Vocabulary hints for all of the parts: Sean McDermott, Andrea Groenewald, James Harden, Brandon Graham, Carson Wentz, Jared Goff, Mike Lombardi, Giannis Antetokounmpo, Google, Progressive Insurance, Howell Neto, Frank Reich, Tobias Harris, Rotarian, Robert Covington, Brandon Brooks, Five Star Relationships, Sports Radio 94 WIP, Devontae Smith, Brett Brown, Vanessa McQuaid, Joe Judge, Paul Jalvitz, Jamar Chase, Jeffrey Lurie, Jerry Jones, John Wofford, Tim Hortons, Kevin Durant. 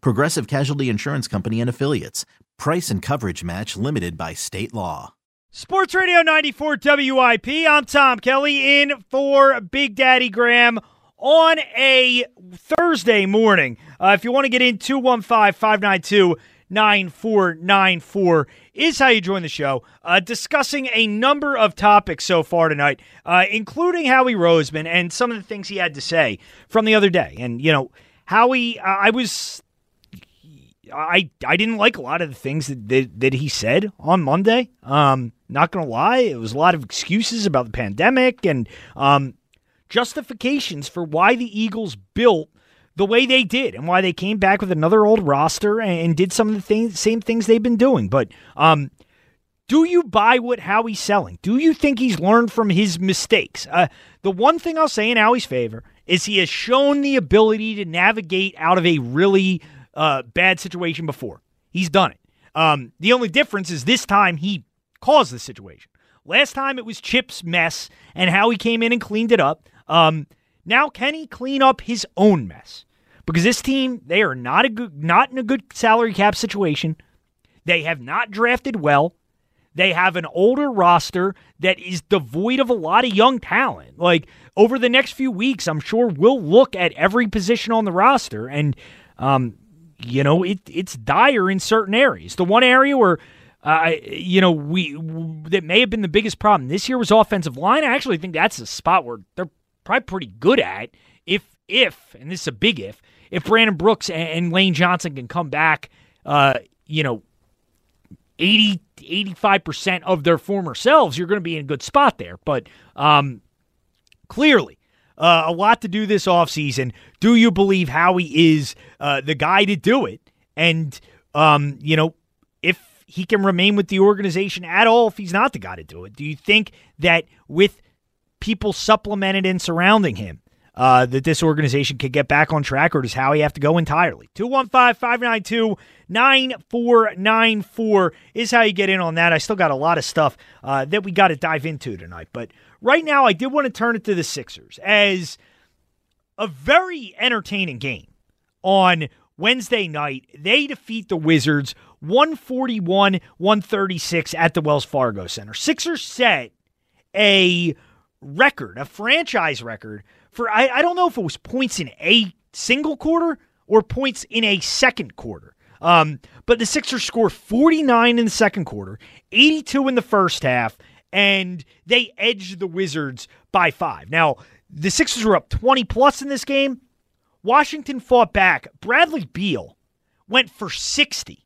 Progressive Casualty Insurance Company and Affiliates. Price and coverage match limited by state law. Sports Radio 94 WIP. I'm Tom Kelly in for Big Daddy Graham on a Thursday morning. If you want to get in, 215-592-9494 is how you join the show. Discussing a number of topics so far tonight, including Howie Roseman and some of the things he had to say from the other day. And, you know, Howie, I didn't like a lot of the things that he said on Monday. Not going to lie, it was a lot of excuses about the pandemic and justifications for why the Eagles built the way they did and why they came back with another old roster and did some of the same things they've been doing. But do you buy what Howie's selling? Do you think he's learned from his mistakes? The one thing I'll say in Howie's favor is he has shown the ability to navigate out of a really bad situation before. He's done it. The only difference is this time he caused the situation. Last time it was Chip's mess and Howie came in and cleaned it up. Now can he clean up his own mess? Because this team, they are not in a good salary cap situation. They have not drafted well. They have an older roster that is devoid of a lot of young talent. Like, over the next few weeks, I'm sure we'll look at every position on the roster, and you know, it's dire in certain areas. The one area where that may have been the biggest problem this year was offensive line. I actually think that's a spot where they're probably pretty good at if and this is a big if Brandon Brooks and Lane Johnson can come back 80-85% of their former selves, you're going to be in a good spot there. But clearly a lot to do this offseason. Do you believe Howie is the guy to do it? And if he can remain with the organization at all, if he's not the guy to do it, do you think that with people supplemented and surrounding him, that this organization could get back on track, or does Howie have to go entirely? 215-592-9494 is how you get in on that. I still got a lot of stuff that we got to dive into tonight. But right now, I did want to turn it to the Sixers as a very entertaining game on Wednesday night. They defeat the Wizards 141-136 at the Wells Fargo Center. Sixers set a record, a franchise record for, I don't know if it was points in a single quarter or points in a second quarter. But the Sixers scored 49 in the second quarter, 82 in the first half, and they edged the Wizards by 5. Now, the Sixers were up 20-plus in this game. Washington fought back. Bradley Beal went for 60.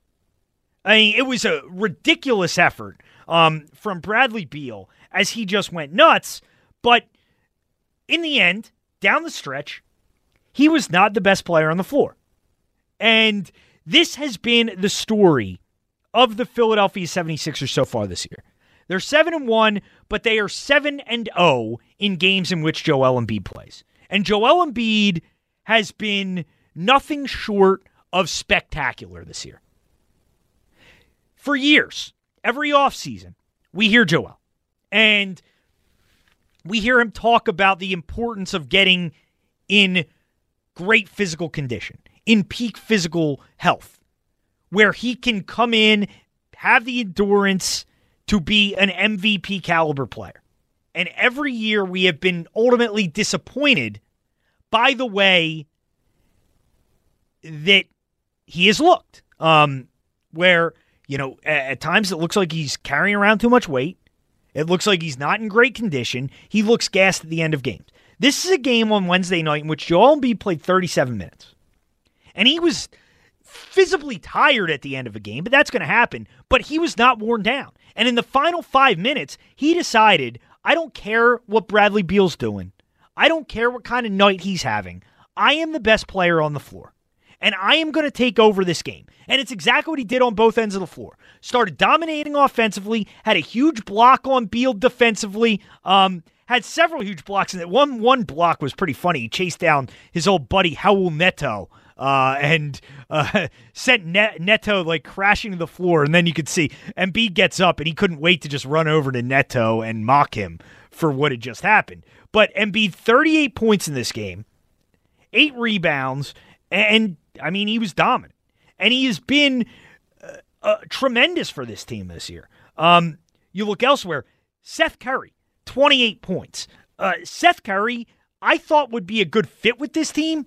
I mean, it was a ridiculous effort from Bradley Beal as he just went nuts. But in the end, down the stretch, he was not the best player on the floor. And this has been the story of the Philadelphia 76ers so far this year. They're 7-1, but they are 7-0 in games in which Joel Embiid plays. And Joel Embiid has been nothing short of spectacular this year. For years, every offseason, we hear Joel. And we hear him talk about the importance of getting in great physical condition, in peak physical health, where he can come in, have the endurance to be an MVP caliber player. And every year we have been ultimately disappointed by the way that he has looked, where You know, at times it looks like he's carrying around too much weight. It looks like he's not in great condition. He looks gassed at the end of games. This is a game on Wednesday night in which Joel Embiid played 37 minutes. And he was physically tired at the end of a game, but that's going to happen. But he was not worn down. And in the final 5 minutes, he decided, I don't care what Bradley Beal's doing. I don't care what kind of night he's having. I am the best player on the floor. And I am going to take over this game. And it's exactly what he did on both ends of the floor. Started dominating offensively, had a huge block on Beal defensively, had several huge blocks. And one block was pretty funny. He chased down his old buddy Howell Neto and sent Neto like crashing to the floor. And then you could see Embiid gets up, and he couldn't wait to just run over to Neto and mock him for what had just happened. But Embiid, 38 points in this game, 8 rebounds, and I mean, he was dominant, and he has been tremendous for this team this year. You look elsewhere, Seth Curry, 28 points. Seth Curry, I thought would be a good fit with this team.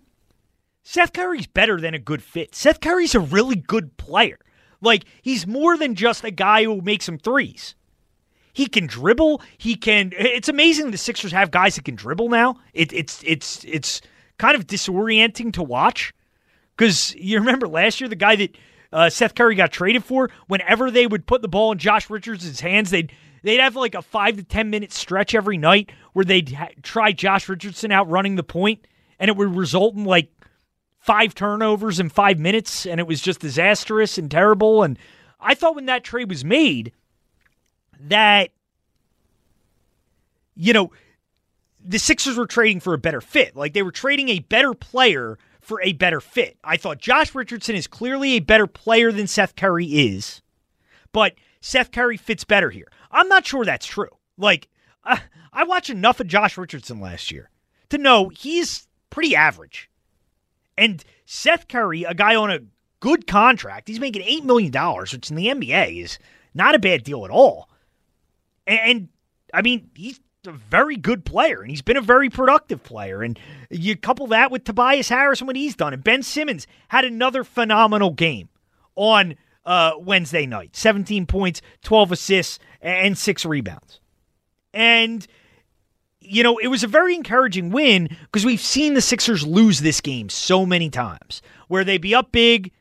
Seth Curry's better than a good fit. Seth Curry's a really good player. Like, he's more than just a guy who makes some threes. He can dribble. He can. It's amazing the Sixers have guys that can dribble now. It's kind of disorienting to watch. Because you remember last year, the guy that Seth Curry got traded for, whenever they would put the ball in Josh Richardson's hands, they'd have like a 5 to 10 minute stretch every night where they'd try Josh Richardson out running the point, and it would result in like 5 turnovers in 5 minutes, and it was just disastrous and terrible. And I thought when that trade was made that, you know, the Sixers were trading for a better fit. Like, they were trading a better player for a better fit. I thought Josh Richardson is clearly a better player than Seth Curry is, but Seth Curry fits better here. I'm not sure that's true. Like, I watched enough of Josh Richardson last year to know he's pretty average. And Seth Curry, a guy on a good contract, he's making $8 million, which in the NBA is not a bad deal at all. And I mean, he's a very good player, and he's been a very productive player. And you couple that with Tobias Harris and what he's done, and Ben Simmons had another phenomenal game on Wednesday night. 17 points, 12 assists, and 6 rebounds. And, you know, it was a very encouraging win because we've seen the Sixers lose this game so many times where they'd be up big,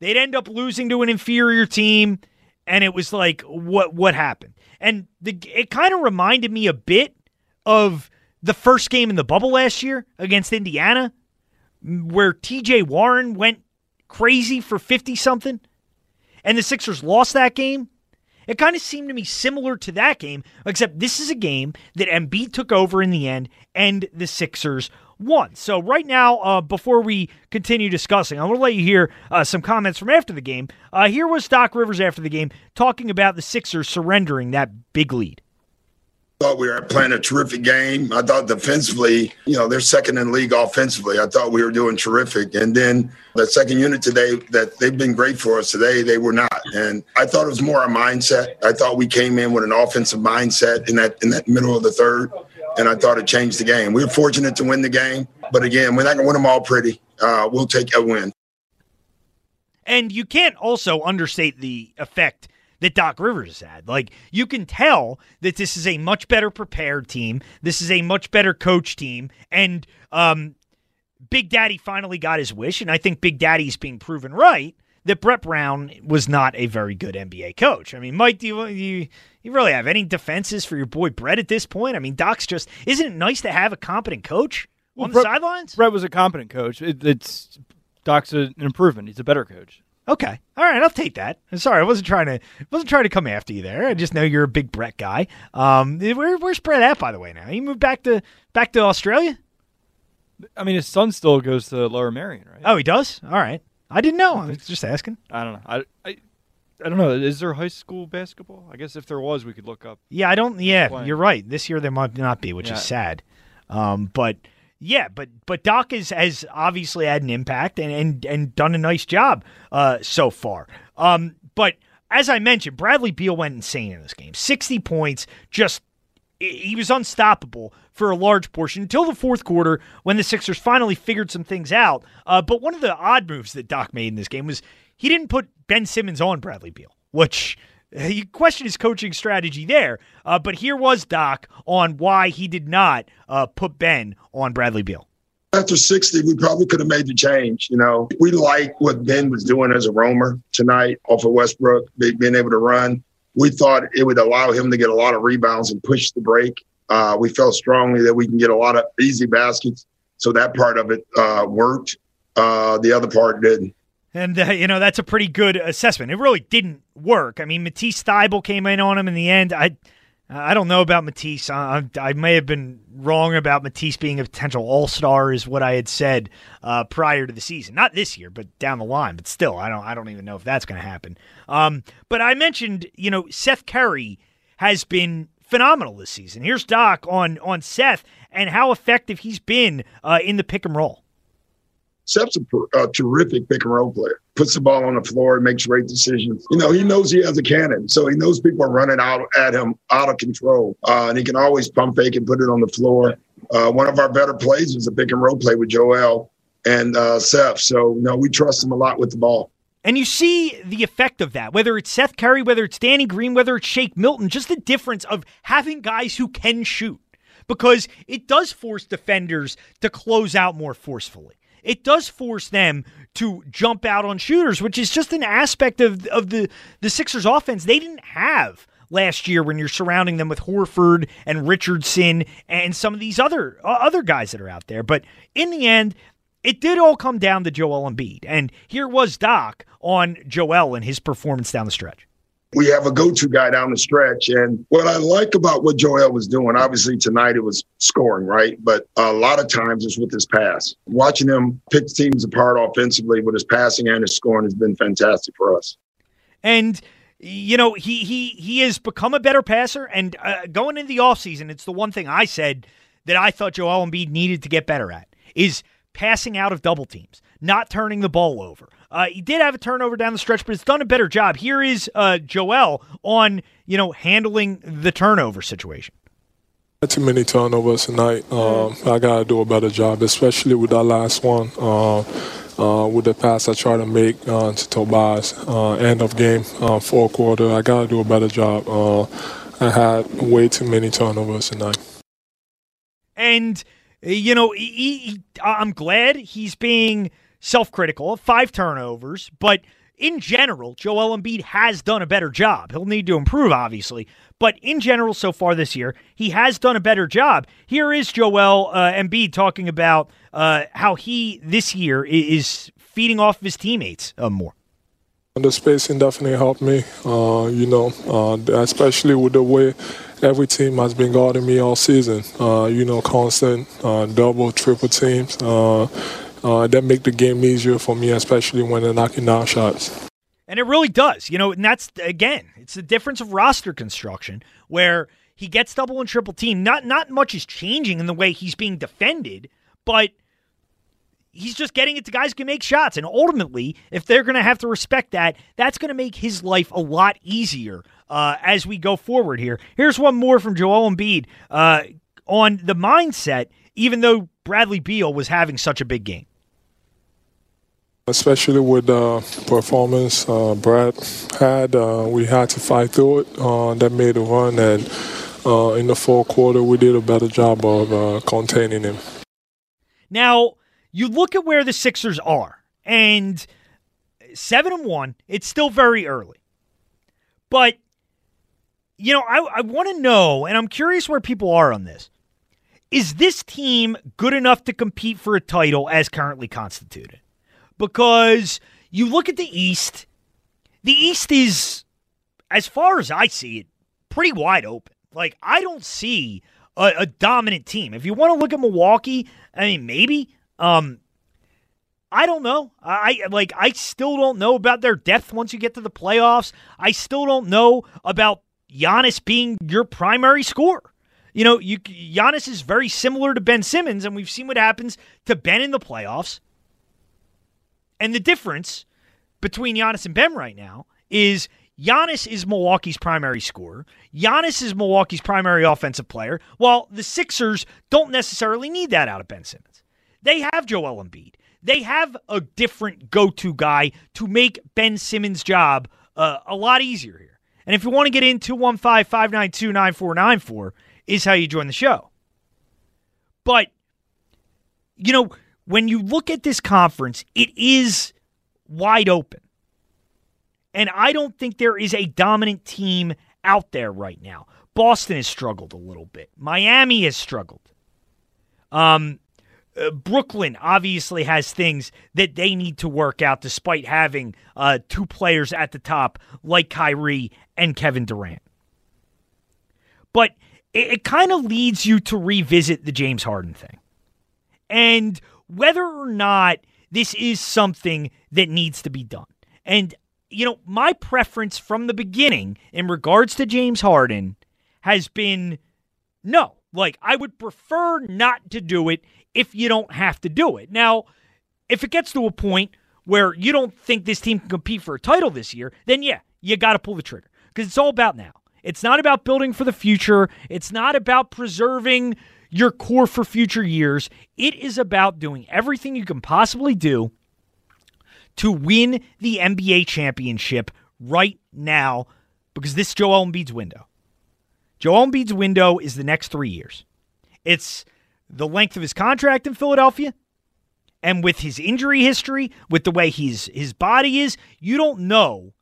they'd end up losing to an inferior team, and it was like, what happened? And it kind of reminded me a bit of the first game in the bubble last year against Indiana, where TJ Warren went crazy for 50-something, and the Sixers lost that game. It kind of seemed to me similar to that game, except this is a game that Embiid took over in the end, and the Sixers won. So right now, before we continue discussing, I want to let you hear some comments from after the game. Here was Doc Rivers after the game talking about the Sixers surrendering that big lead. I thought we were playing a terrific game. I thought defensively, you know, they're second in the league offensively. I thought we were doing terrific. And then the second unit today, that they've been great for us today, they were not. And I thought it was more our mindset. I thought we came in with an offensive mindset in that middle of the third. And I thought it changed the game. We were fortunate to win the game. But again, we're not going to win them all pretty. We'll take a win. And you can't also understate the effect that Doc Rivers has had. Like, you can tell that this is a much better prepared team. This is a much better coach team. And Big Daddy finally got his wish. And I think Big Daddy's being proven right that Brett Brown was not a very good NBA coach. I mean, Mike, do you really have any defenses for your boy Brett at this point? I mean, Doc's just – isn't it nice to have a competent coach on the sidelines? Brett was a competent coach. It's Doc's an improvement. He's a better coach. Okay. All right, I'll take that. I'm sorry, I wasn't trying to come after you there. I just know you're a big Brett guy. Where's Brett at, by the way, now? He moved back to Australia? I mean, his son still goes to Lower Merion, right? Oh, he does? All right. I didn't know. I was just asking. I don't know. I don't know. Is there high school basketball? I guess if there was, we could look up. Yeah, I don't. Yeah, playing. You're right. This year there might not be, which is sad. But Doc has obviously had an impact and done a nice job so far. But as I mentioned, Bradley Beal went insane in this game. 60 points, just. He was unstoppable for a large portion until the fourth quarter when the Sixers finally figured some things out. But one of the odd moves that Doc made in this game was He didn't put Ben Simmons on Bradley Beal, which you question his coaching strategy there. But here was Doc on why he did not put Ben on Bradley Beal. After 60, we probably could have made the change. You know, we liked what Ben was doing as a roamer tonight off of Westbrook, being able to run. We thought it would allow him to get a lot of rebounds and push the break. We felt strongly that we can get a lot of easy baskets. So that part of it worked. The other part didn't. And, you know, that's a pretty good assessment. It really didn't work. I mean, Matisse Thybulle came in on him in the end. I don't know about Matisse. I may have been wrong about Matisse being a potential all-star is what I had said prior to the season. Not this year, but down the line. But still, I don't even know if that's going to happen. But I mentioned, you know, Seth Curry has been phenomenal this season. Here's Doc on Seth and how effective he's been in the pick and roll. Seth's a terrific pick-and-roll player. Puts the ball on the floor and makes great decisions. You know, he knows he has a cannon, so he knows people are running out at him out of control. And he can always pump fake and put it on the floor. One of our better plays was a pick-and-roll play with Joel and Seth. So, you know, we trust him a lot with the ball. And you see the effect of that, whether it's Seth Curry, whether it's Danny Green, whether it's Shake Milton, just the difference of having guys who can shoot, because it does force defenders to close out more forcefully. It does force them to jump out on shooters, which is just an aspect of the Sixers offense they didn't have last year when you're surrounding them with Horford and Richardson and some of these other guys that are out there. But in the end, it did all come down to Joel Embiid. And here was Doc on Joel and his performance down the stretch. We have a go-to guy down the stretch. And what I like about what Joel was doing, obviously tonight it was scoring, right? But a lot of times it's with his pass. Watching him pick teams apart offensively with his passing and his scoring has been fantastic for us. And, you know, he has become a better passer. And going into the offseason, it's the one thing I said that I thought Joel Embiid needed to get better at is passing out of double teams, not turning the ball over. He did have a turnover down the stretch, but it's done a better job. Here is Joel on, you know, handling the turnover situation. Not too many turnovers tonight. I got to do a better job, especially with that last one. With the pass I tried to make to Tobias, end of game, fourth quarter. I got to do a better job. I had way too many turnovers tonight. And, you know, I'm glad he's being self-critical, 5 turnovers, but in general, Joel Embiid has done a better job. He'll need to improve, obviously, but in general, so far this year, he has done a better job. Here is Joel Embiid talking about how he, this year, is feeding off of his teammates more. The spacing definitely helped me, you know, especially with the way every team has been guarding me all season, you know, constant double, triple teams. That make the game easier for me, especially when they're knocking down shots. And it really does. You know, and that's, again, it's the difference of roster construction where he gets double and triple team. Not much is changing in the way he's being defended, but he's just getting it to guys who can make shots. And ultimately, if they're going to have to respect that, that's going to make his life a lot easier as we go forward here. Here's one more from Joel Embiid on the mindset, even though Bradley Beal was having such a big game. Especially with the performance Brad had, we had to fight through it. That made a run, and in the fourth quarter, we did a better job of containing him. Now, you look at where the Sixers are, and 7-1, it's still very early. But, you know, I want to know, and I'm curious where people are on this. Is this team good enough to compete for a title as currently constituted? Because you look at the East is, as far as I see it, pretty wide open. Like, I don't see a dominant team. If you want to look at Milwaukee, I mean, maybe. I don't know. I still don't know about their depth once you get to the playoffs. I still don't know about Giannis being your primary scorer. You know, Giannis is very similar to Ben Simmons, and we've seen what happens to Ben in the playoffs. And the difference between Giannis and Ben right now is Giannis is Milwaukee's primary scorer. Giannis is Milwaukee's primary offensive player, while the Sixers don't necessarily need that out of Ben Simmons. They have Joel Embiid. They have a different go-to guy to make Ben Simmons' job a lot easier here. And if you want to get in, 215-592-9494 is how you join the show. But, you know, when you look at this conference, it is wide open. And I don't think there is a dominant team out there right now. Boston has struggled a little bit. Miami has struggled. Brooklyn obviously has things that they need to work out despite having two players at the top like Kyrie and Kevin Durant. But it kind of leads you to revisit the James Harden thing. And whether or not this is something that needs to be done. And you know, my preference from the beginning in regards to James Harden has been no. Like, I would prefer not to do it if you don't have to do it. Now, if it gets to a point where you don't think this team can compete for a title this year, then yeah, you got to pull the trigger because it's all about now. It's not about building for the future. It's not about preserving your core for future years. It is about doing everything you can possibly do to win the NBA championship right now, because this is Joel Embiid's window. Joel Embiid's window is the next 3 years. It's the length of his contract in Philadelphia, and with his injury history, with the way his body is, you don't know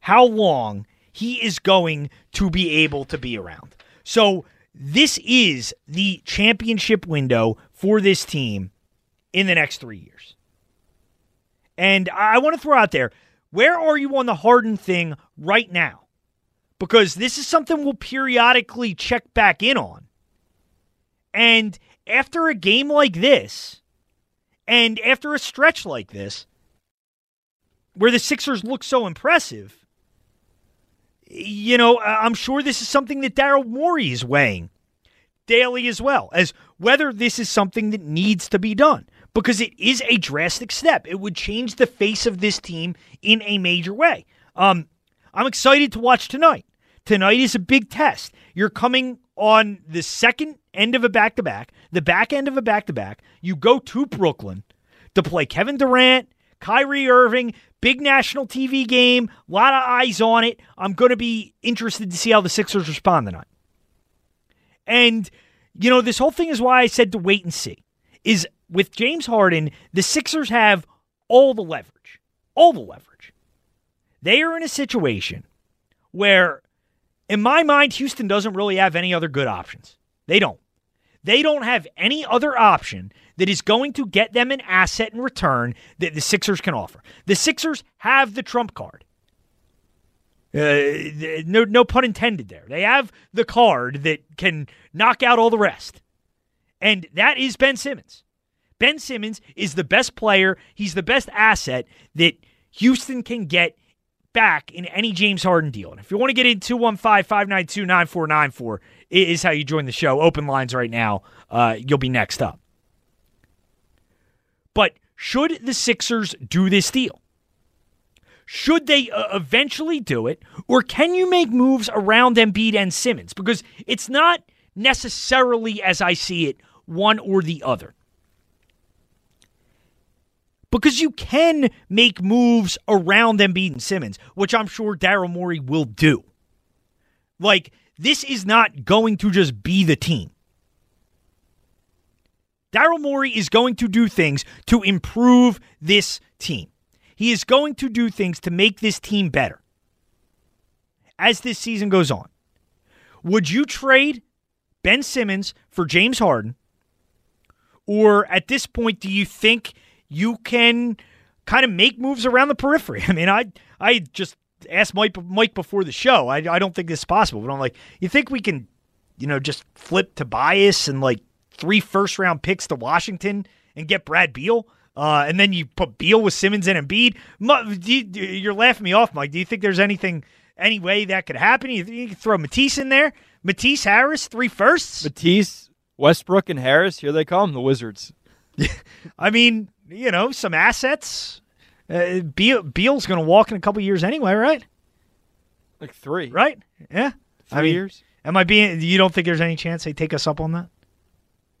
how long he is going to be able to be around. So this is the championship window for this team in the next 3 years. And I want to throw out there, where are you on the Harden thing right now? Because this is something we'll periodically check back in on. And after a game like this, and after a stretch like this, where the Sixers look so impressive, you know, I'm sure this is something that Daryl Morey is weighing daily as well, as whether this is something that needs to be done. Because it is a drastic step. It would change the face of this team in a major way. I'm excited to watch tonight. Tonight is a big test. You're coming on the second end of a back-to-back, the back end of a back-to-back. You go to Brooklyn to play Kevin Durant, Kyrie Irving, big national TV game, a lot of eyes on it. I'm going to be interested to see how the Sixers respond tonight. And, you know, this whole thing is why I said to wait and see. Is with James Harden, the Sixers have all the leverage. All the leverage. They are in a situation where, in my mind, Houston doesn't really have any other good options. They don't. They don't have any other option that is going to get them an asset in return that the Sixers can offer. The Sixers have the trump card. No pun intended there. They have the card that can knock out all the rest. And that is Ben Simmons. Ben Simmons is the best player. He's the best asset that Houston can get back in any James Harden deal. And if you want to get in, 215-592-9494 is how you join the show. Open lines right now. You'll be next up. But should the Sixers do this deal? Should they eventually do it? Or can you make moves around Embiid and Simmons? Because it's not necessarily, as I see it, one or the other. Because you can make moves around Embiid and Simmons, which I'm sure Daryl Morey will do. Like, this is not going to just be the team. Daryl Morey is going to do things to improve this team. He is going to do things to make this team better as this season goes on. Would you trade Ben Simmons for James Harden? Or at this point, do you think you can kind of make moves around the periphery? I mean, I just asked Mike before the show. I don't think this is possible. But I'm like, you think we can, you know, just flip Tobias and like 3 first-round picks to Washington and get Brad Beal? And then you put Beal with Simmons and Embiid? You're laughing me off, Mike. Do you think there's any way that could happen? You can throw Matisse in there? Matisse Harris, 3 firsts? Matisse, Westbrook, and Harris. Here they come, the Wizards. I mean, you know, some assets. Beal's going to walk in a couple years anyway, right? Like 3. Right? Yeah. 3 years. You don't think there's any chance they take us up on that?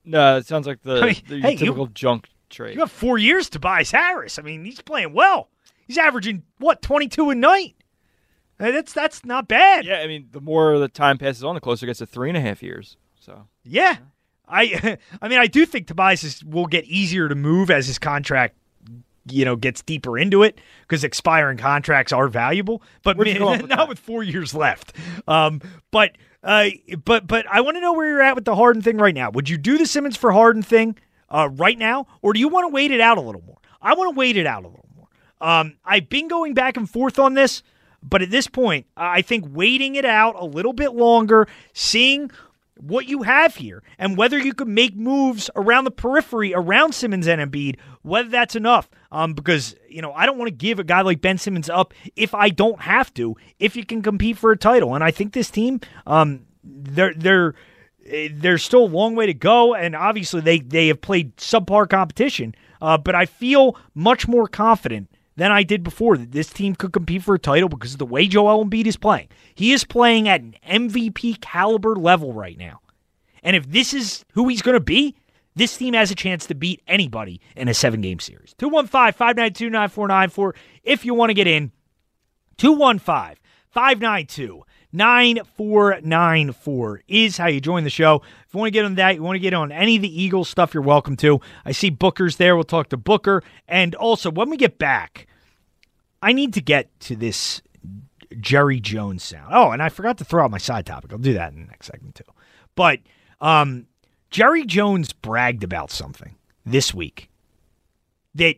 No, it sounds like the typical junk trade. You have 4 years, Tobias Harris. I mean, he's playing well. He's averaging, what, 22 a night? That's not bad. Yeah, I mean, the more the time passes on, the closer it gets to 3.5 years. So yeah. I mean, I do think Tobias will get easier to move as his contract, you know, gets deeper into it, because expiring contracts are valuable, but not with 4 years left. But I want to know where you're at with the Harden thing right now. Would you do the Simmons for Harden thing right now, or do you want to wait it out a little more? I want to wait it out a little more. I've been going back and forth on this, but at this point, I think waiting it out a little bit longer, seeing what you have here, and whether you could make moves around the periphery, around Simmons and Embiid, whether that's enough. Because, you know, I don't want to give a guy like Ben Simmons up if I don't have to, if you can compete for a title. And I think this team, there's still a long way to go, and obviously they have played subpar competition. But I feel much more confident than I did before that this team could compete for a title because of the way Joel Embiid is playing. He is playing at an MVP caliber level right now. And if this is who he's going to be, this team has a chance to beat anybody in a 7-game series. 215-592-9494 if you want to get in. 215-592-9494 is how you join the show. If you want to get on that, you want to get on any of the Eagles stuff, you're welcome to. I see Booker's there. We'll talk to Booker. And also, when we get back, I need to get to this Jerry Jones sound. Oh, and I forgot to throw out my side topic. I'll do that in the next segment, too. But Jerry Jones bragged about something this week that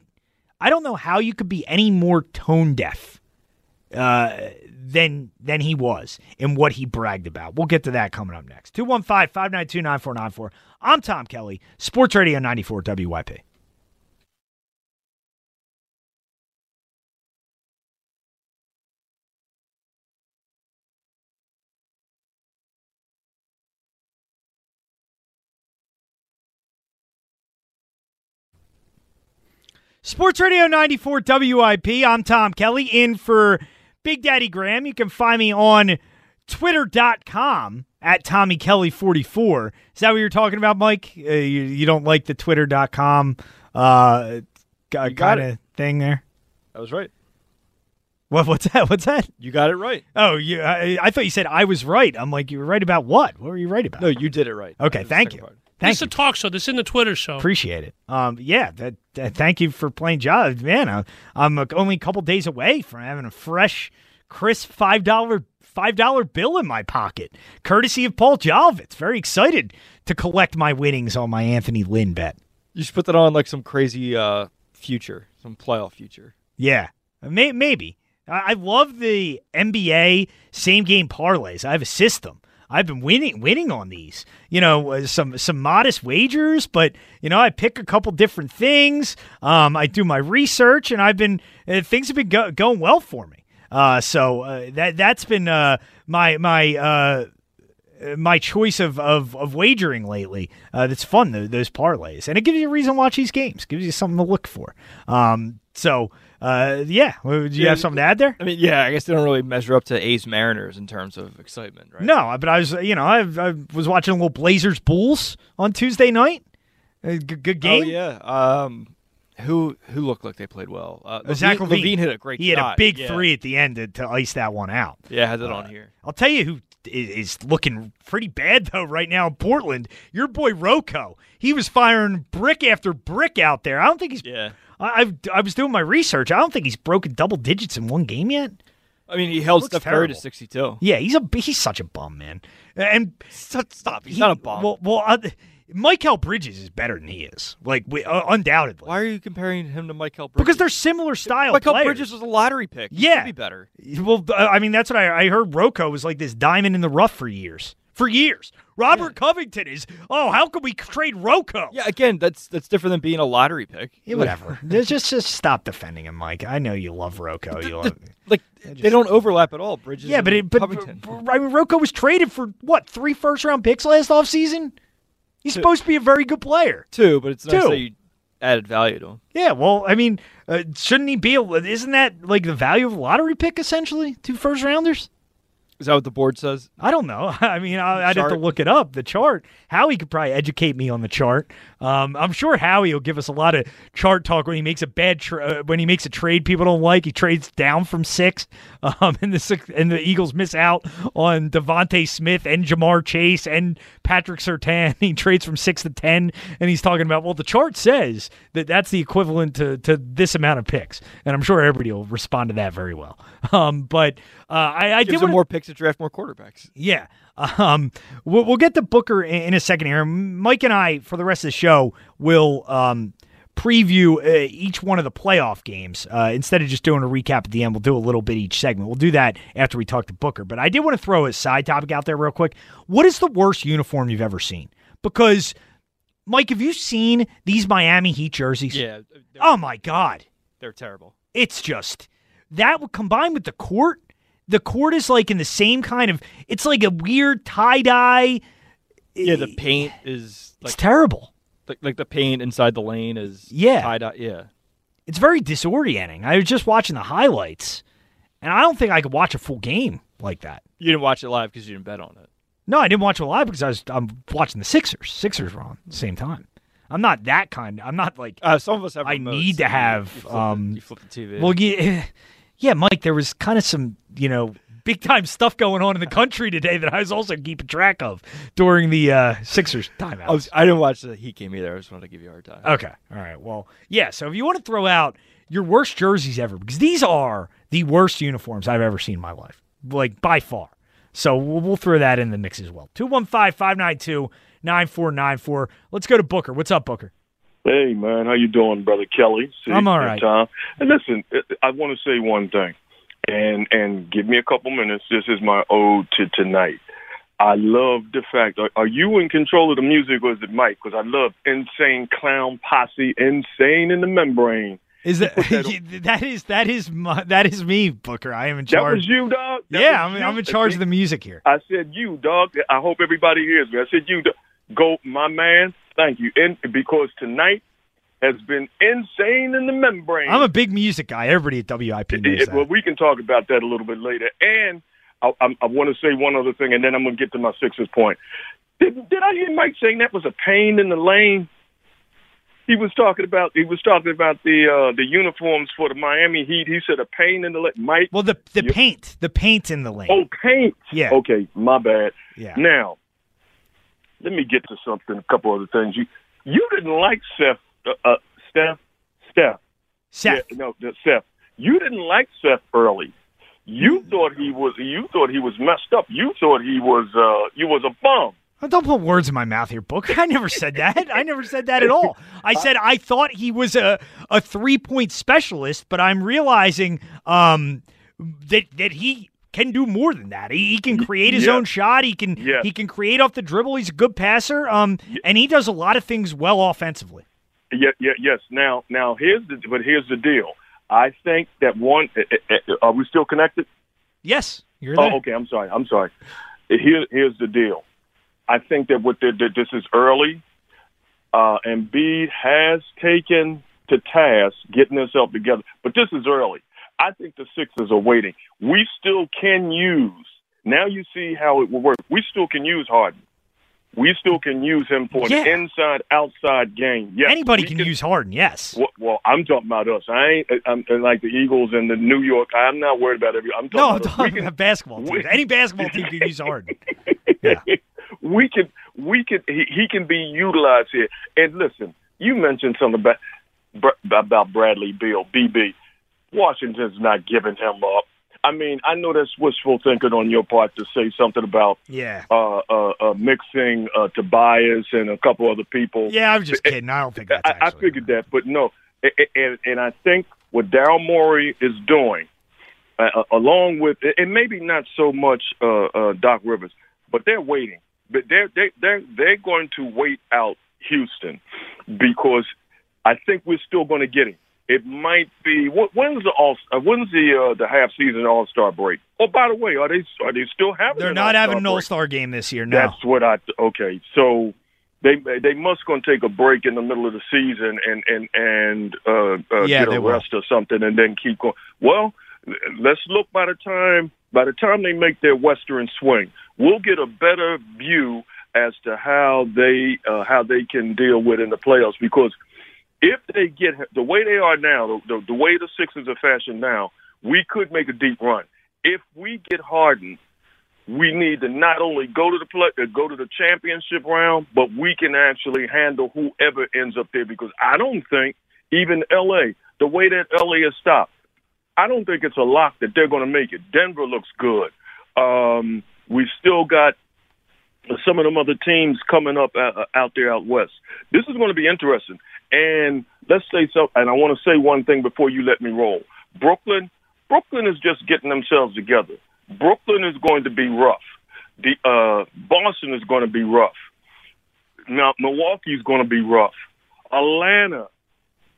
I don't know how you could be any more tone deaf than he was in what he bragged about. We'll get to that coming up next. 215-592-9494. I'm Tom Kelly, Sports Radio 94 WIP. Sports Radio 94 WIP. I'm Tom Kelly, in for Big Daddy Graham. You can find me on Twitter.com at TommyKelly44. Is that what you're talking about, Mike? You don't like the Twitter.com kind of thing there? I was right. What's that? You got it right. Oh, I thought you said I was right. I'm like, you were right about what? What were you right about? No, you did it right. Okay, thank you. This is a talk show. This isn't a Twitter show. Appreciate it. Yeah, thank you for playing Judge. Man, I'm only a couple days away from having a fresh, crisp $5 bill in my pocket, courtesy of Paul Jalvitz. Very excited to collect my winnings on my Anthony Lynn bet. You should put that on like some crazy future, some playoff future. Yeah, maybe. I love the NBA same-game parlays. I have a system. I've been winning on these, you know, some modest wagers, but, you know, I pick a couple different things. I do my research, and I've been things have been going well for me. So that's been my choice of wagering lately. That's fun, those parlays, and it gives you a reason to watch these games. It gives you something to look for. So, would you have something to add there? I mean, yeah, I guess they don't really measure up to A's Mariners in terms of excitement, right? No, but I was, you know, I was watching a little Blazers Bulls on Tuesday night. Good game. Oh yeah. Who looked like they played well? Zach LaVine hit a great shot. He had a big three at the end to ice that one out. Yeah, I had that on here. I'll tell you who is looking pretty bad, though, right now in Portland. Your boy Roko. He was firing brick after brick out there. I don't think he's... Yeah. I was doing my research. I don't think he's broken double digits in one game yet. I mean, he held Steph Curry to 62. Yeah, he's such a bum, man. And stop, he's not a bum. Well, Mikal Bridges is better than he is, like undoubtedly. Why are you comparing him to Mikal Bridges? Because they're similar style players. Mikal Bridges was a lottery pick. He should be better. Well, I mean, that's what I heard. Roko was like this diamond in the rough for years. Robert Covington is, how can we trade Roko? Yeah, again, that's different than being a lottery pick. Yeah, whatever. just stop defending him, Mike. I know you love Roko. They don't overlap at all, Bridges and Covington. I mean, Roko was traded for, what, 3 first-round picks last offseason? He's supposed to be a very good player. 2, but it's nice that you added value to him. Yeah, well, I mean, shouldn't he be, isn't that like the value of a lottery pick, essentially? 2 first-rounders? Is that what the board says? I don't know. I mean, I'd have to look it up, the chart. Howie could probably educate me on the chart. I'm sure Howie will give us a lot of chart talk when he makes a bad when he makes a trade people don't like. He trades down from six, and the Eagles miss out on Devontae Smith and Jamar Chase and Patrick Surtain. He trades from 6 to 10, and he's talking about, well, the chart says that that's the equivalent to this amount of picks, and I'm sure everybody will respond to that very well. I did want more picks to draft more quarterbacks. Yeah. We'll get to Booker in a second here. Mike and I, for the rest of the show, will preview each one of the playoff games. Instead of just doing a recap at the end, we'll do a little bit each segment. We'll do that after we talk to Booker. But I did want to throw a side topic out there real quick. What is the worst uniform you've ever seen? Because, Mike, have you seen these Miami Heat jerseys? Yeah. Oh, my God. They're terrible. It's just that would combine with the court. The court is like in the same kind of, it's like a weird tie-dye. Yeah, the paint is like, it's terrible. Like the paint inside the lane is tie-dye. Yeah. It's very disorienting. I was just watching the highlights, and I don't think I could watch a full game like that. You didn't watch it live because you didn't bet on it. No, I didn't watch it live because I'm watching the Sixers. Sixers were on at the same time. I'm not that kind. I'm not like, some of us have remotes. I need to have. You flip the TV. Well, yeah. Yeah, Mike, there was kind of some, big-time stuff going on in the country today that I was also keeping track of during the Sixers timeouts. I didn't watch the Heat game either. I just wanted to give you a hard time. Okay. All right. Well, yeah, so if you want to throw out your worst jerseys ever, because these are the worst uniforms I've ever seen in my life, like by far. So we'll throw that in the mix as well. 215-592-9494. Let's go to Booker. What's up, Booker? Hey, man, how you doing, Brother Kelly? See, I'm all right. Tom. And listen, I want to say one thing, and give me a couple minutes. This is my ode to tonight. I love the fact, are you in control of the music, or is it Mike? Because I love Insane Clown Posse, Insane in the Membrane. Is that is me, Booker. I am in charge. That was you, dog? I'm in charge of the music here. I said you, dog. I hope everybody hears me. I said you, dog. Go, my man. Thank you. And because tonight has been insane in the membrane. I'm a big music guy. Everybody at WIP knows that. Well, we can talk about that a little bit later. And I want to say one other thing, and then I'm going to get to my Sixers point. Did I hear Mike saying that was a pain in the lane? He was talking about the uniforms for the Miami Heat. He said a pain in the lane. Mike. Well, the paint in the lane. Oh, paint. Yeah. Okay, my bad. Yeah. Now. Let me get to something, a couple other things. You didn't like Seth. Yeah, no, Seth. You didn't like Seth early. You thought he was messed up. You thought he was a bum. Don't put words in my mouth here, Booker. I never said that. I never said that at all. I said I thought he was a 3-point specialist, but I'm realizing that he can do more than that. He can create his own shot. He can create off the dribble. He's a good passer. And he does a lot of things well offensively. Yes. Now here's the deal. I think that are we still connected? Yes, you're there. Oh, okay. I'm sorry. Here's the deal. I think that this is early. Embiid has taken to task getting himself together, but this is early. I think the Sixers are waiting. We still can use. Now you see how it will work. We still can use Harden. We still can use him for an inside-outside game. Yes, anybody can use Harden, yes. Well, I'm talking about us. I'm like the Eagles and the New York. I'm not worried about everybody. I'm talking about basketball teams. Any basketball team can use Harden. Yeah. He can be utilized here. And listen, you mentioned something about Bradley Beal, BB. Washington's not giving him up. I mean, I know that's wishful thinking on your part to say something about mixing Tobias and a couple other people. Yeah, I'm just kidding. I don't think that's actually. I figured that, but no. And I think what Daryl Morey is doing, along with, and maybe not so much Doc Rivers, but they're waiting. But they're going to wait out Houston because I think we're still going to get him. It might be when's the half season All Star break? Oh, by the way, are they still having? They're not having an All Star game this year. No, that's what I. Okay, so they must gonna take a break in the middle of the season and get a rest or something, and then keep going. Well, let's look by the time they make their Western swing, we'll get a better view as to how they can deal with in the playoffs. Because if they get the way they are now, the way the Sixers are fashioned now, we could make a deep run. If we get Harden, we need to not only go to the championship round, but we can actually handle whoever ends up there. Because I don't think even L.A., the way that L.A. is stopped, I don't think it's a lock that they're going to make it. Denver looks good. We've still got some of them other teams coming up out there out west. This is going to be interesting. And let's say so. And I want to say one thing before you let me roll. Brooklyn is just getting themselves together. Brooklyn is going to be rough. Boston is going to be rough. Now, Milwaukee is going to be rough. Atlanta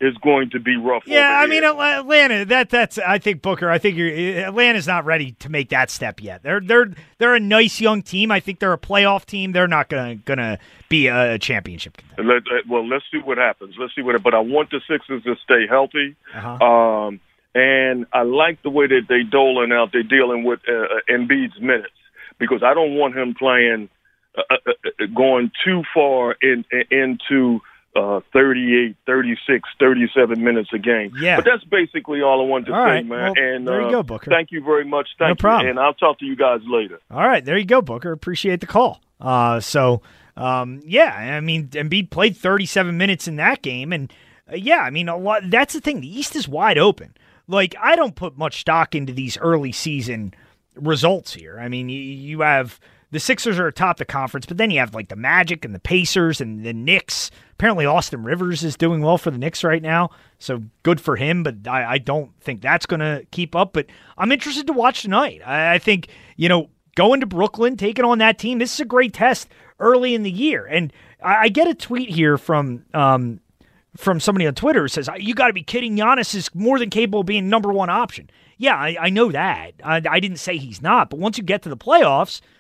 is going to be rough. Yeah, I mean, Atlanta. That's. I think Booker. I think Atlanta's not ready to make that step yet. They're a nice young team. I think they're a playoff team. They're not gonna be a championship contender. Let's see what happens. But I want the Sixers to stay healthy. Uh-huh. And I like the way that they doling out. They're dealing with Embiid's minutes, because I don't want him playing going too far into. 38, 36, 37 minutes a game. Yeah. But that's basically all I wanted to say, man. Well, and there you go, Booker. Thank you very much. Thank you. Problem. And I'll talk to you guys later. All right. There you go, Booker. Appreciate the call. I mean, Embiid played 37 minutes in that game. And, I mean, a lot. That's the thing. The East is wide open. Like, I don't put much stock into these early season results here. I mean, you have... The Sixers are atop the conference, but then you have, like, the Magic and the Pacers and the Knicks. Apparently Austin Rivers is doing well for the Knicks right now, so good for him, but I don't think that's going to keep up. But I'm interested to watch tonight. I think, going to Brooklyn, taking on that team, this is a great test early in the year. And I get a tweet here from somebody on Twitter who says, you got to be kidding, Giannis is more than capable of being number one option. Yeah, I know that. I didn't say he's not, but once you get to the playoffs –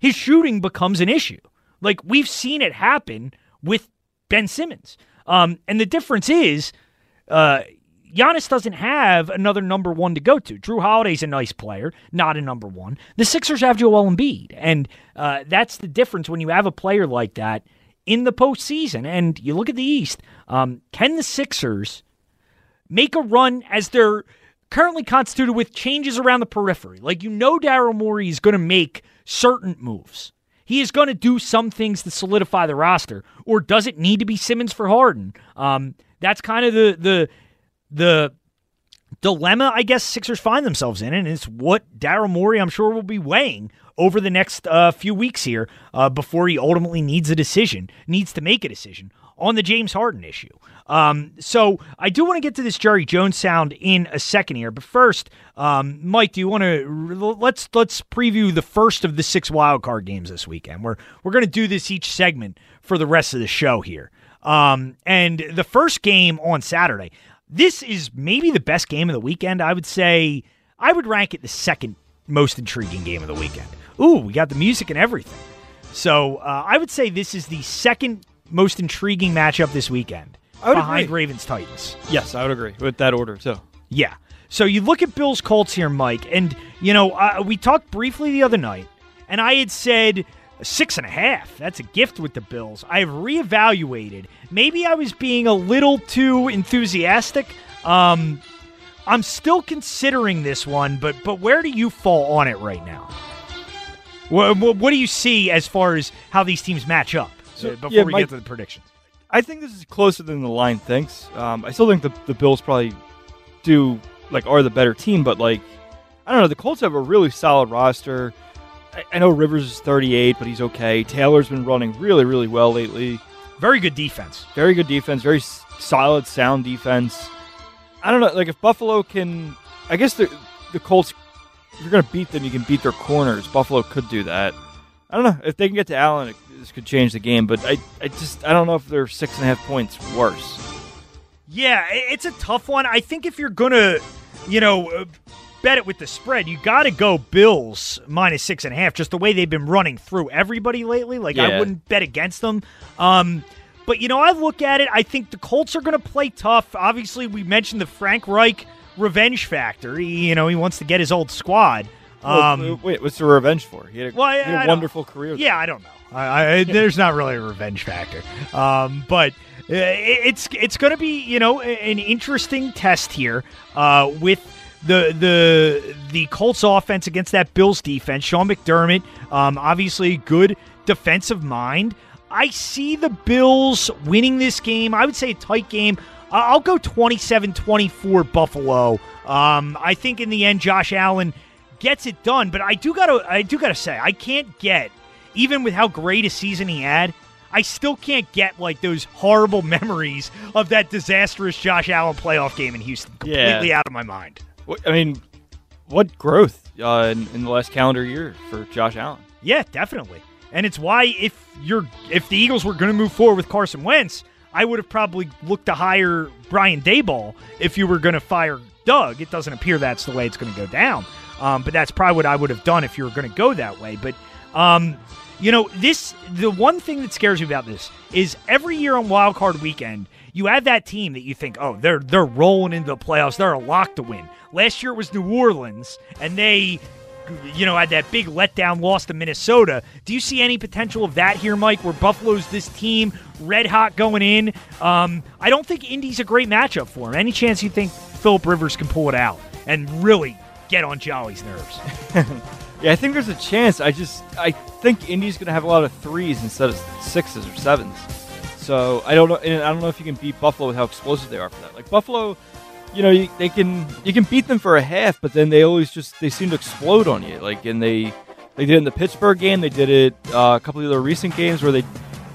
his shooting becomes an issue. Like, we've seen it happen with Ben Simmons. And the difference is Giannis doesn't have another number one to go to. Drew Holiday's a nice player, not a number one. The Sixers have Joel Embiid. And that's the difference when you have a player like that in the postseason. And you look at the East, can the Sixers make a run as they're currently constituted with changes around the periphery? Like, Daryl Morey is going to make certain moves. He is going to do some things to solidify the roster. Or does it need to be Simmons for Harden? That's kind of the dilemma, I guess, Sixers find themselves in, and it's what Daryl Morey, I'm sure, will be weighing over the next few weeks here before he ultimately needs to make a decision on the James Harden issue. So I do want to get to this Jerry Jones sound in a second here, but first, Mike, do you want to let's preview the first of the 6 wildcard games this weekend? We're going to do this each segment for the rest of the show here. And the first game on Saturday, this is maybe the best game of the weekend. I would say I would rank it the second most intriguing game of the weekend. Ooh, we got the music and everything. So I would say this is the second most intriguing matchup this weekend behind Ravens-Titans. Yes, I would agree with that order. So yeah. So you look at Bills-Colts here, Mike, and, we talked briefly the other night, and I had said 6.5. That's a gift with the Bills. I've reevaluated. Maybe I was being a little too enthusiastic. I'm still considering this one, but where do you fall on it right now? What do you see as far as how these teams match up? So, before we get to the predictions, I think this is closer than the line thinks. I still think the Bills probably are the better team, but I don't know. The Colts have a really solid roster. I know Rivers is 38, but he's okay. Taylor's been running really, really well lately. Very good defense. Very good defense. Very solid, sound defense. I don't know. If Buffalo can, I guess the Colts, if you're going to beat them, you can beat their corners. Buffalo could do that. I don't know. If they can get to Allen, this could change the game, but I don't know if they're 6.5 points worse. Yeah, it's a tough one. I think if you're going to, bet it with the spread, you got to go Bills minus 6.5, just the way they've been running through everybody lately. I wouldn't bet against them. But, I look at it, I think the Colts are going to play tough. Obviously, we mentioned the Frank Reich revenge factor. He, you know, he wants to get his old squad. Wait, what's the revenge for? He had a wonderful career. Yeah, I don't know. There's not really a revenge factor. But it's going to be, you know, an interesting test here with the Colts offense against that Bills defense. Sean McDermott, obviously good defensive mind. I see the Bills winning this game. I would say a tight game. I'll go 27-24 Buffalo. I think in the end, Josh Allen gets it done, but I do gotta say, I can't get, even with how great a season he had, I still can't get like those horrible memories of that disastrous Josh Allen playoff game in Houston completely out of my mind. I mean, what growth in the last calendar year for Josh Allen? Yeah, definitely. And it's why if the Eagles were going to move forward with Carson Wentz, I would have probably looked to hire Brian Daboll if you were going to fire Doug. It doesn't appear that's the way it's going to go down. But that's probably what I would have done if you were going to go that way. But, you know, the one thing that scares me about this is every year on Wild Card Weekend, you have that team that you think, oh, they're rolling into the playoffs. They're a lock to win. Last year it was New Orleans, and they, you know, had that big letdown loss to Minnesota. Do you see any potential of that here, Mike, where Buffalo's this team red hot going in? I don't think Indy's a great matchup for him. Any chance you think Philip Rivers can pull it out and really get on Jolly's nerves? Yeah, I think there's a chance. I think Indy's going to have a lot of threes instead of sixes or sevens. So I don't know. And I don't know if you can beat Buffalo with how explosive they are for that. Like Buffalo, you know, you can beat them for a half, but then they seem to explode on you. Like, and they did it in the Pittsburgh game. They did it a couple of their recent games where they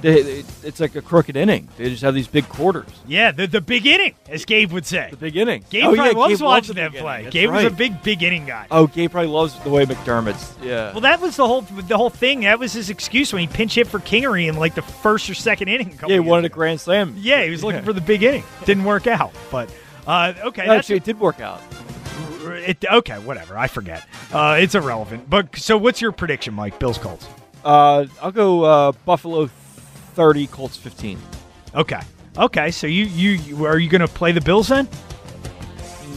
it's like a crooked inning. They just have these big quarters. Yeah, the big inning, as Gabe would say. The big inning. Gabe probably loves watching them play. Gabe was a big inning guy. Oh, Gabe probably loves the way McDermott's. Yeah. Well, that was the whole thing. That was his excuse when he pinch hit for Kingery in like the first or second inning. Yeah, he wanted a grand slam. Yeah, he was looking for the big inning. Didn't work out, but okay. No, actually, it did work out. Okay, whatever. I forget. It's irrelevant. But so, what's your prediction, Mike? Bills Colts. I'll go Buffalo 30, Colts 15. Okay. So you are you going to play the Bills then?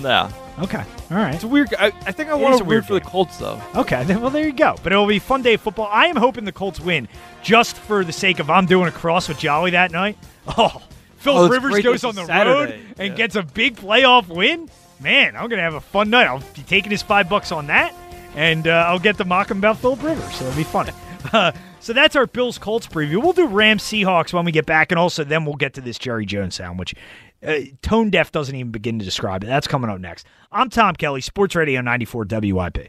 No. Okay. All right. It's a weird. I think I want to root for the Colts though. Okay. Well, there you go. But it'll be a fun day of football. I am hoping the Colts win, just for the sake of I'm doing a cross with Jolly that night. Oh, Phil Rivers goes on the road and gets a big playoff win. Man, I'm going to have a fun night. I'll be taking his $5 on that, and I'll get to mock him about Phil Rivers. So it'll be fun. So that's our Bills-Colts preview. We'll do Rams-Seahawks when we get back, and also then we'll get to this Jerry Jones sound, which tone deaf doesn't even begin to describe it. That's coming up next. I'm Tom Kelly, Sports Radio 94 WIP.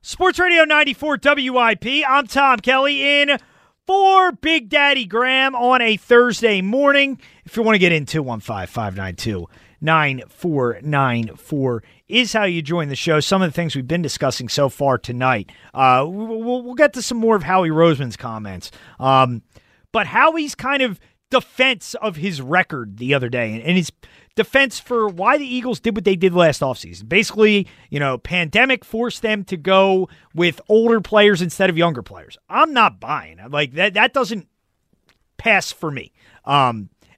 Sports Radio 94 WIP. I'm Tom Kelly in for Big Daddy Graham on a Thursday morning. If you want to get in, 215-592-9494 is how you join the show. Some of the things we've been discussing so far tonight. We'll get to some more of Howie Roseman's comments. But Howie's kind of defense of his record the other day and his defense for why the Eagles did what they did last offseason. Basically, you know, pandemic forced them to go with older players instead of younger players. I'm not buying. Like, that doesn't pass for me.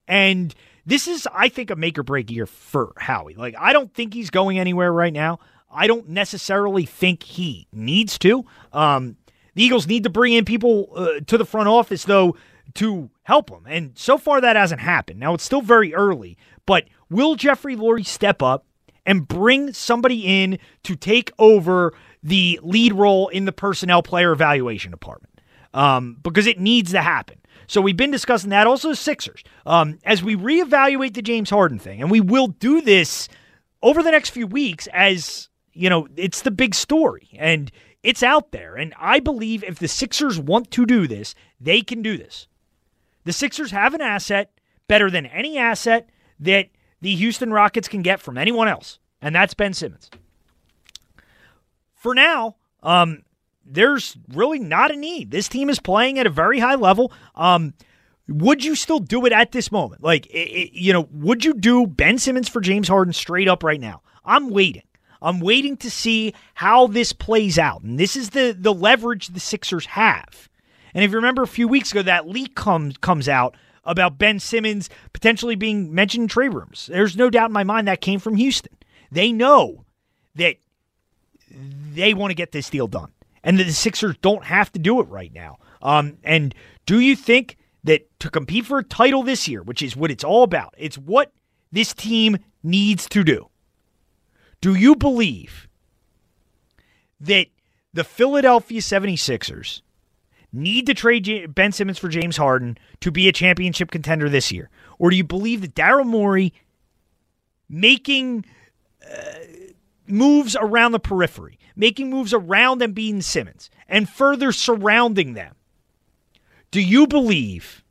And this is, I think, a make-or-break year for Howie. Like, I don't think he's going anywhere right now. I don't necessarily think he needs to. The Eagles need to bring in people to the front office, though, to help him. And so far, that hasn't happened. Now, it's still very early, but will Jeffrey Lurie step up and bring somebody in to take over the lead role in the personnel player evaluation department? Because it needs to happen. So we've been discussing that. Also, Sixers. As we reevaluate the James Harden thing, and we will do this over the next few weeks as, you know, it's the big story. And it's out there. And I believe if the Sixers want to do this, they can do this. The Sixers have an asset better than any asset that the Houston Rockets can get from anyone else, and that's Ben Simmons. For now, there's really not a need. This team is playing at a very high level. would you still do it at this moment? Like, would you do Ben Simmons for James Harden straight up right now? I'm waiting. I'm waiting to see how this plays out. And this is the leverage the Sixers have. And if you remember a few weeks ago, that leak comes out about Ben Simmons potentially being mentioned in trade rumors. There's no doubt in my mind that came from Houston. They know that they want to get this deal done and that the Sixers don't have to do it right now. And do you think that to compete for a title this year, which is what it's all about, it's what this team needs to do. Do you believe that the Philadelphia 76ers need to trade Ben Simmons for James Harden to be a championship contender this year? Or do you believe that Daryl Morey making moves around the periphery, making moves around Embiid and Simmons, and further surrounding them, do you believe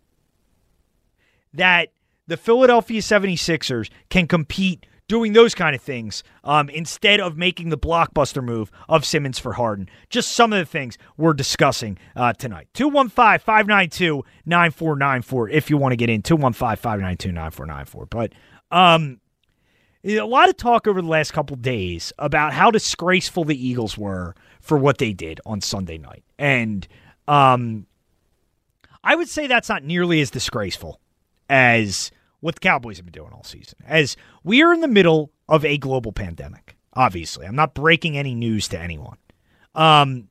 that the Philadelphia 76ers can compete doing those kind of things instead of making the blockbuster move of Simmons for Harden? Just some of the things we're discussing tonight. 215-592-9494 if you want to get in. 215-592-9494. But a lot of talk over the last couple days about how disgraceful the Eagles were for what they did on Sunday night. And I would say that's not nearly as disgraceful as what the Cowboys have been doing all season, as we are in the middle of a global pandemic. Obviously, I'm not breaking any news to anyone. But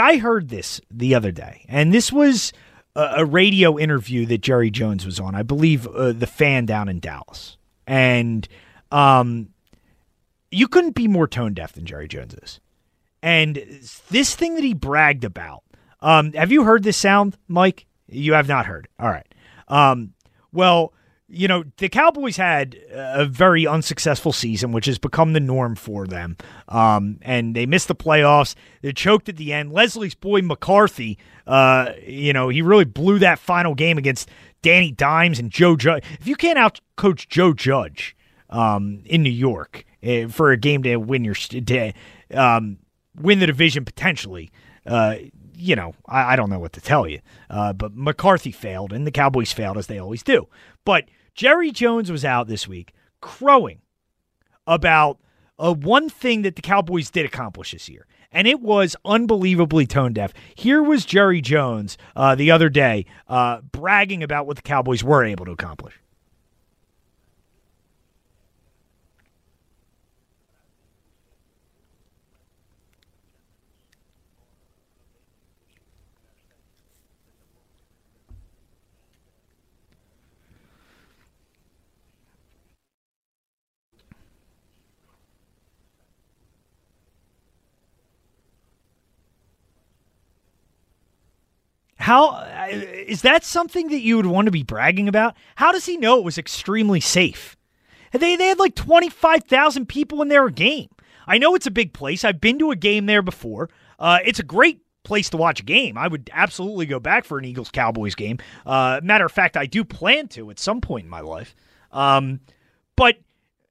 I heard this the other day, and this was a radio interview that Jerry Jones was on, I believe the Fan down in Dallas. And you couldn't be more tone deaf than Jerry Jones is. And this thing that he bragged about, have you heard this sound, Mike? You have not heard. All right. Well, the Cowboys had a very unsuccessful season, which has become the norm for them. And they missed the playoffs. They choked at the end. Leslie's boy McCarthy, he really blew that final game against Danny Dimes and Joe Judge. If you can't outcoach Joe Judge in New York for a game to win win the division potentially, I don't know what to tell you. But McCarthy failed, and the Cowboys failed, as they always do. But Jerry Jones was out this week crowing about one thing that the Cowboys did accomplish this year, and it was unbelievably tone deaf. Here was Jerry Jones the other day bragging about what the Cowboys were able to accomplish. How is that something that you would want to be bragging about? How does he know it was extremely safe? They had like 25,000 people in their game. I know it's a big place. I've been to a game there before. It's a great place to watch a game. I would absolutely go back for an Eagles-Cowboys game. Matter of fact, I do plan to at some point in my life. But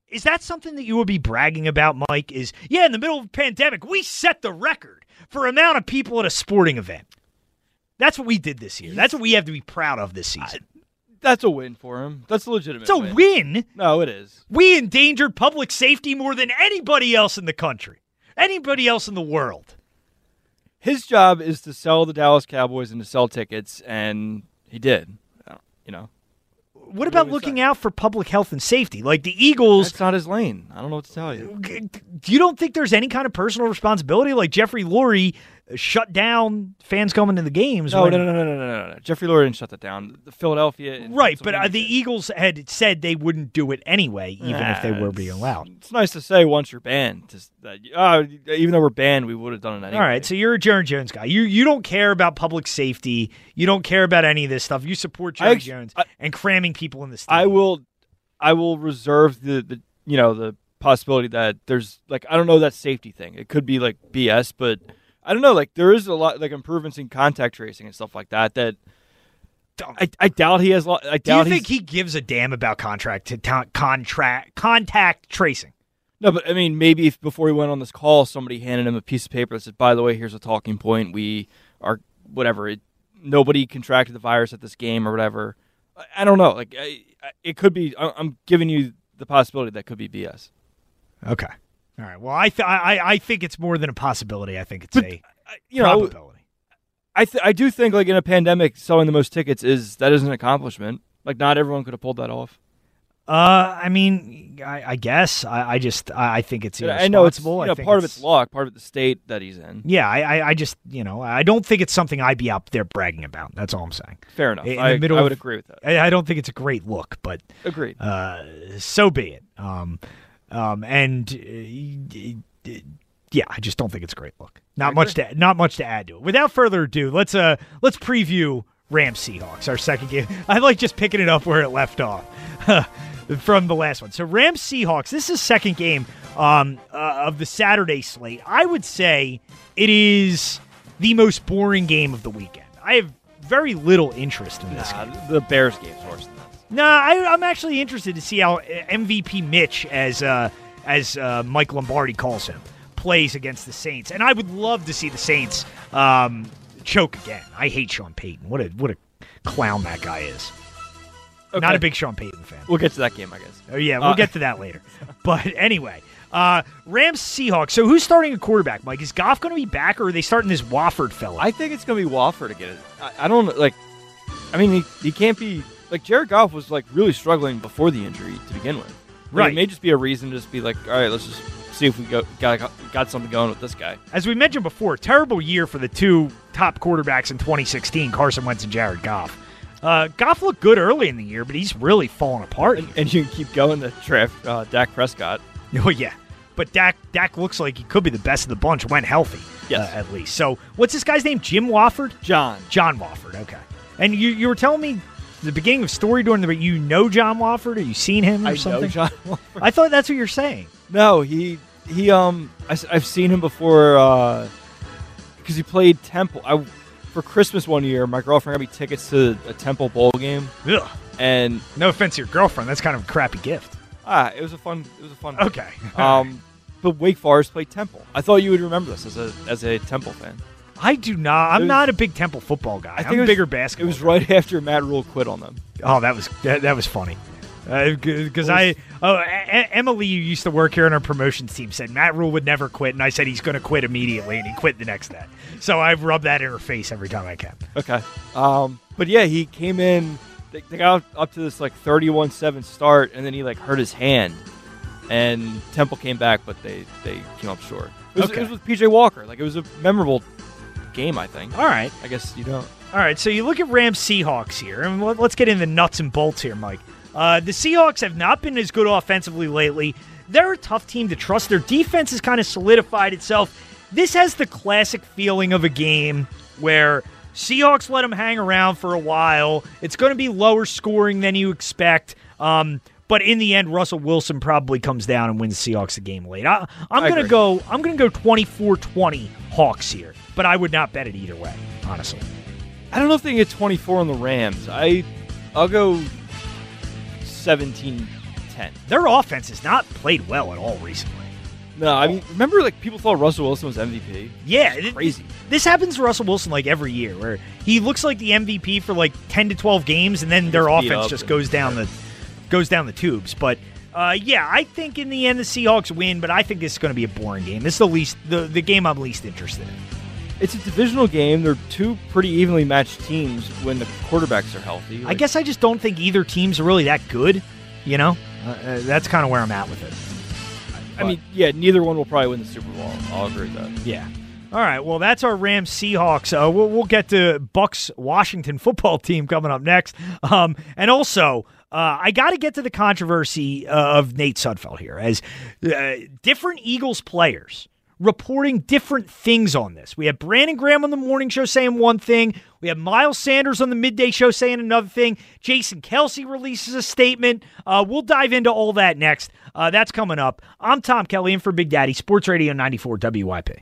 is that something that you would be bragging about, Mike? In the middle of a pandemic, we set the record for amount of people at a sporting event. That's what we did this year. That's what we have to be proud of this season. That's a win for him. That's a legitimate win. It's a win. No, it is. We endangered public safety more than anybody else in the country, anybody else in the world. His job is to sell the Dallas Cowboys and to sell tickets, and he did. What about looking out for public health and safety? Like the Eagles. That's not his lane. I don't know what to tell you. You don't think there's any kind of personal responsibility? Like Jeffrey Lurie shut down fans coming to the games. No. Jeffrey Lurie didn't shut that down. Philadelphia. Right, but the Eagles had said they wouldn't do it anyway, even if they were being allowed. It's nice to say once you're banned. Even though we're banned, we would have done it anyway. All right, so you're a Jerry Jones guy. You don't care about public safety. You don't care about any of this stuff. You support Jerry Jones and cramming people in the stadium. I will reserve the possibility that there's I don't know that safety thing. It could be BS, but I don't know. There is a lot improvements in contact tracing and stuff like that. That I doubt he has. Do you think he gives a damn about contact tracing? No, but I mean, maybe if before he went on this call, somebody handed him a piece of paper that said, "By the way, here's a talking point. We are whatever." It, nobody contracted the virus at this game or whatever. I don't know. Like, it could be. I'm giving you the possibility that could be BS. Okay. All right. Well, I think it's more than a possibility. I think it's a probability. I do think, like, in a pandemic, selling the most tickets is an accomplishment. Like, not everyone could have pulled that off. I mean, I guess. I think it's irresponsible. I know it's, part of it's luck, part of the state that he's in. Yeah, I just, I don't think it's something I'd be out there bragging about. That's all I'm saying. Fair enough. I would agree with that. I don't think it's a great look, but agreed. So be it. Yeah, I just don't think it's a great look. Not much to add to it. Without further ado, let's preview Rams Seahawks, our second game. I like just picking it up where it left off from the last one. So Rams Seahawks, this is second game of the Saturday slate. I would say it is the most boring game of the weekend. I have very little interest in this game. The Bears game's worse than this. I'm actually interested to see how MVP Mitch, as Mike Lombardi calls him, plays against the Saints. And I would love to see the Saints choke again. I hate Sean Payton. What a clown that guy is. Okay. Not a big Sean Payton fan. We'll get to that game, I guess. Oh yeah, we'll get to that later. But anyway, Rams Seahawks. So who's starting a quarterback, Mike? Is Goff going to be back, or are they starting this Wofford fella? I think it's going to be Wofford again. I don't like. I mean, he can't be like Jared Goff was like really struggling before the injury to begin with. Right. It may just be a reason to just be like, all right, let's just see if we got something going with this guy. As we mentioned before, terrible year for the two top quarterbacks in 2016, Carson Wentz and Jared Goff. Goff looked good early in the year, but he's really fallen apart. And you can keep going to draft Dak Prescott. Oh, yeah. But Dak looks like he could be the best of the bunch when healthy, yes. At least. So what's this guy's name? Jim Wofford? John Wofford, okay. And you were telling me the beginning of story during the you know John Wofford or you seen him or something? I know John Wofford. I thought that's what you're saying. No, he I've seen him before because he played Temple. For Christmas one year, my girlfriend got me tickets to a Temple bowl game. Ugh. And no offense to your girlfriend, that's kind of a crappy gift. It was a fun. Okay. But Wake Forest played Temple. I thought you would remember this as a Temple fan. I do not. I'm not a big Temple football guy. I'm a bigger basketball. It was right after Matt Rule quit on them. Oh, that was funny. Because Emily, who used to work here on our promotions team, said Matt Rule would never quit, and I said he's going to quit immediately, and he quit the next day. So I've rubbed that in her face every time I can. Okay. But yeah, he came in. They got up to this like 31-7 start, and then he like hurt his hand, and Temple came back, but they came up short. It was with PJ Walker. Like it was a memorable game, I think. All right. I guess you don't. All right. So you look at Rams Seahawks here, and let's get into the nuts and bolts here, Mike. The Seahawks have not been as good offensively lately. They're a tough team to trust. Their defense has kind of solidified itself. This has the classic feeling of a game where Seahawks let them hang around for a while. It's going to be lower scoring than you expect. But in the end, Russell Wilson probably comes down and wins the Seahawks the game late. I'm going to go 24-20 Hawks here, but I would not bet it either way, honestly. I don't know if they can get 24 on the Rams. I'll go 17-10. Their offense has not played well at all recently. No, I mean, remember, like, people thought Russell Wilson was MVP? Yeah. It's crazy. This happens to Russell Wilson, like, every year, where he looks like the MVP for, like, 10 to 12 games, and then their offense just goes down the tubes. But, yeah, I think in the end the Seahawks win, but I think this is going to be a boring game. This is the game I'm least interested in. It's a divisional game. They're two pretty evenly matched teams when the quarterbacks are healthy. Like, I guess I just don't think either team's really that good, That's kind of where I'm at with it. I mean, yeah, neither one will probably win the Super Bowl. I'll agree with that. Yeah. All right, well, that's our Rams Seahawks. We'll get to Bucks Washington football team coming up next. And also, I got to get to the controversy of Nate Sudfeld here, as different Eagles players reporting different things on this. We have Brandon Graham on the morning show saying one thing. We have Miles Sanders on the midday show saying another thing. Jason Kelsey releases a statement. We'll dive into all that next. That's coming up. I'm Tom Kelly in for Big Daddy, Sports Radio 94 WIP.